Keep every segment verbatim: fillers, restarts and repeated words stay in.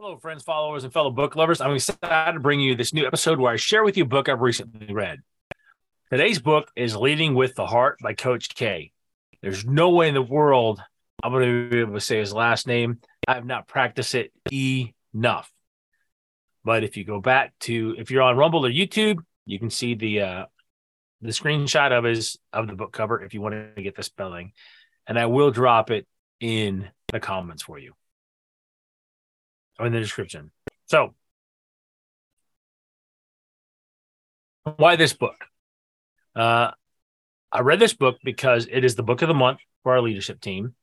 Hello, friends, followers, and fellow book lovers. I'm excited to bring you this new episode where I share with you a book I've recently read. Today's book is Leading with the Heart by Coach K. There's no way in the world I'm going to be able to say his last name. I have not practiced it enough. But if you go back to, if you're on Rumble or YouTube, you can see the uh, the screenshot of his of the book cover if you want to get the spelling. And I will drop it in the comments for you. Or in the description. So, why this book? Uh, I read this book because it is the book of the month for our leadership team.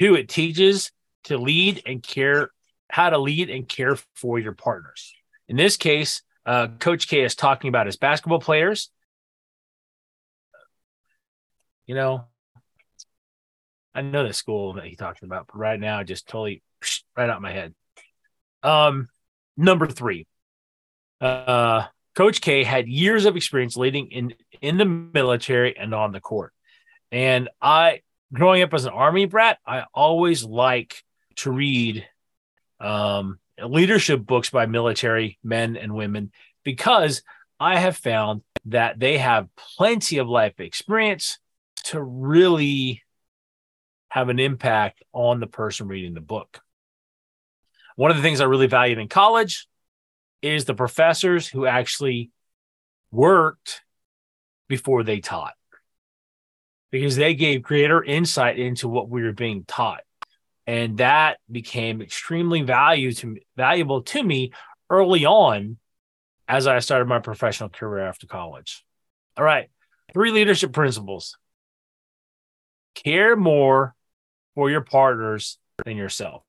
Two, it teaches to lead and care, how to lead and care for your partners. In this case, uh, Coach K is talking about his basketball players. You know, I know the school that he talked about, but right now, just totally right out of my head. Um, number three, uh, Coach K had years of experience leading in, in the military and on the court. And I, growing up as an Army brat, I always like to read, um, leadership books by military men and women, because I have found that they have plenty of life experience to really have an impact on the person reading the book. One of the things I really valued in college is the professors who actually worked before they taught, because they gave greater insight into what we were being taught. And that became extremely value to, valuable to me early on as I started my professional career after college. All right, three leadership principles. Care more for your partners than yourself.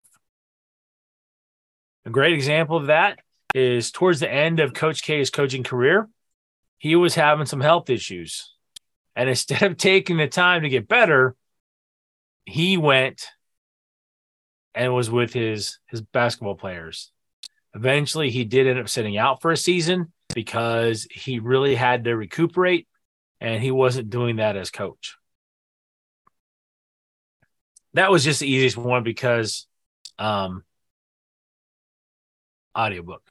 A great example of that is towards the end of Coach K's coaching career, he was having some health issues. And instead of taking the time to get better, he went and was with his, his basketball players. Eventually, he did end up sitting out for a season because he really had to recuperate, and he wasn't doing that as coach. That was just the easiest one because um, – audiobook.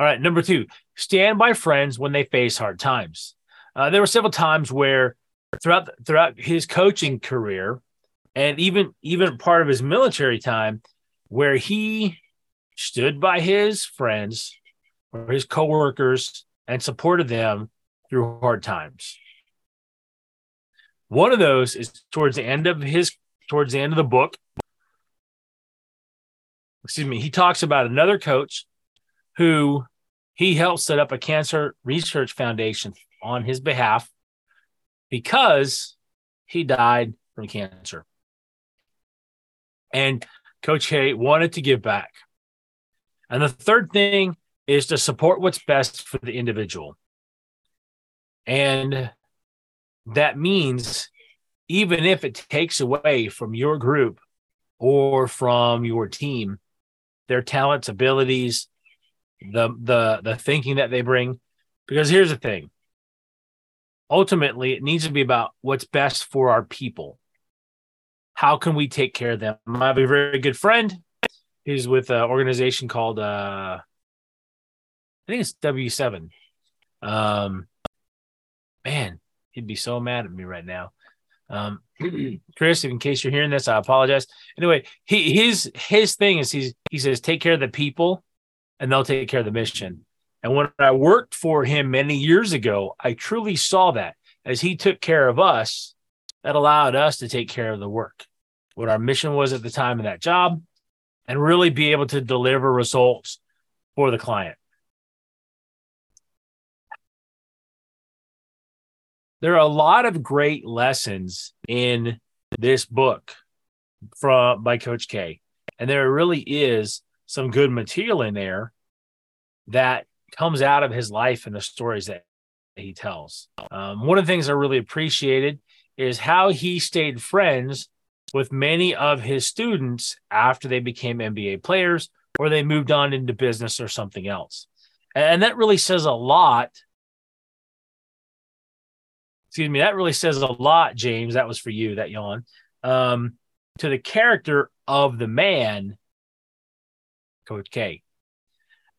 All right. Number two, stand by friends when they face hard times. Uh, there were several times where throughout, throughout his coaching career and even, even part of his military time where he stood by his friends or his coworkers and supported them through hard times. One of those is towards the end of his, towards the end of the book. Excuse me, he talks about another coach who he helped set up a cancer research foundation on his behalf because he died from cancer. And Coach K wanted to give back. And the third thing is to support what's best for the individual. And that means even if it takes away from your group or from your team, their talents, abilities, the the the thinking that they bring. Because here's the thing. Ultimately, it needs to be about what's best for our people. How can we take care of them? I have a very good friend who's with an organization called, uh, I think it's W seven. Um, man, he'd be so mad at me right now. Um, Chris, in case you're hearing this, I apologize. Anyway, he, his, his thing is he's, he says, take care of the people and they'll take care of the mission. And when I worked for him many years ago, I truly saw that as he took care of us, that allowed us to take care of the work, what our mission was at the time of that job, and really be able to deliver results for the client. There are a lot of great lessons in this book from by Coach K. And there really is some good material in there that comes out of his life and the stories that he tells. Um, one of the things I really appreciated is how he stayed friends with many of his students after they became N B A players or they moved on into business or something else. And that really says a lot. Excuse me, that really says a lot, James. That was for you, that yawn. Um, to the character of the man Coach K,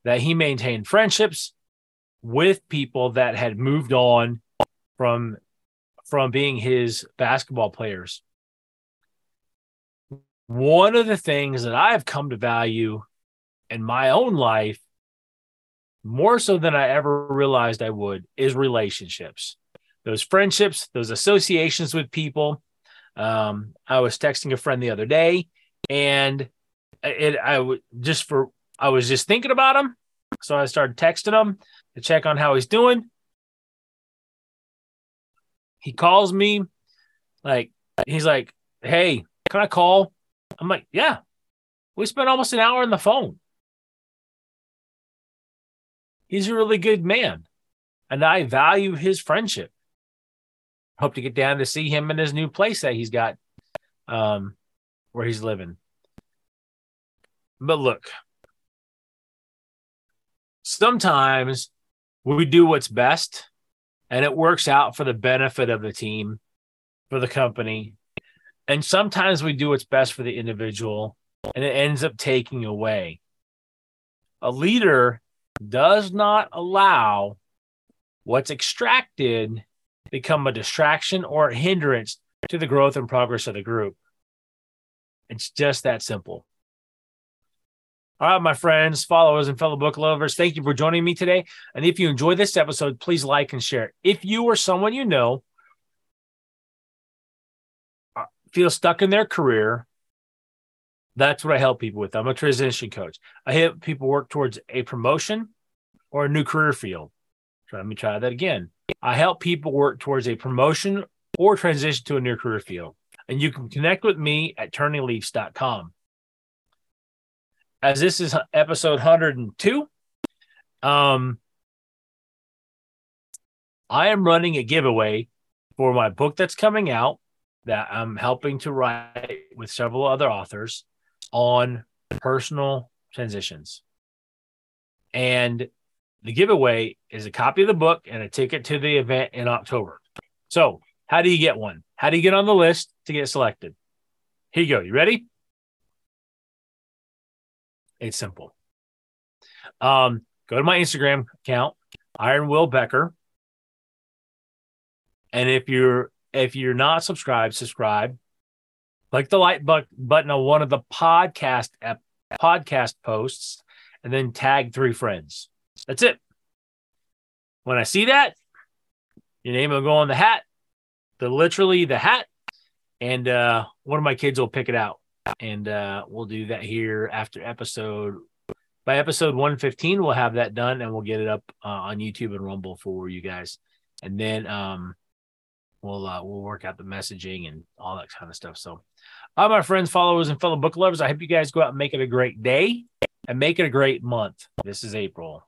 that he maintained friendships with people that had moved on from, from being his basketball players. One of the things that I've come to value in my own life, more so than I ever realized I would, is relationships. Those friendships, those associations with people. Um, I was texting a friend the other day, and it I w- just for I was just thinking about him, so I started texting him to check on how he's doing. He calls me, like he's like, "Hey, can I call?" I'm like, "Yeah." We spent almost an hour on the phone. He's a really good man, and I value his friendship. Hope to get down to see him in his new place that he's got, um, where he's living. But look, sometimes we do what's best, and it works out for the benefit of the team, for the company. And sometimes we do what's best for the individual, and it ends up taking away. A leader does not allow what's extracted become a distraction or a hindrance to the growth and progress of the group. It's just that simple. All right, my friends, followers, and fellow book lovers, thank you for joining me today. And if you enjoyed this episode, please like and share. If you or someone you know feels stuck in their career, that's what I help people with. I'm a transition coach. I help people work towards a promotion or a new career field. So let me try that again. I help people work towards a promotion or transition to a new career field. And you can connect with me at turning leafs dot com. As this is episode one hundred two, um, I am running a giveaway for my book that's coming out that I'm helping to write with several other authors on personal transitions. And the giveaway is a copy of the book and a ticket to the event in October. So how do you get one? How do you get on the list to get selected? Here you go. You ready? It's simple. Um, go to my Instagram account, Iron Will Becker. And if you're if you're not subscribed, subscribe. Click the like bu- button on one of the podcast ep- podcast posts, and then tag three friends. That's it. When I see that, your name will go on the hat, the literally the hat, and uh, one of my kids will pick it out. And uh, we'll do that here after episode. By episode one fifteen, we'll have that done, and we'll get it up uh, on YouTube and Rumble for you guys. And then um, we'll uh, we'll work out the messaging and all that kind of stuff. So, all my friends, followers, and fellow book lovers, I hope you guys go out and make it a great day and make it a great month. This is April.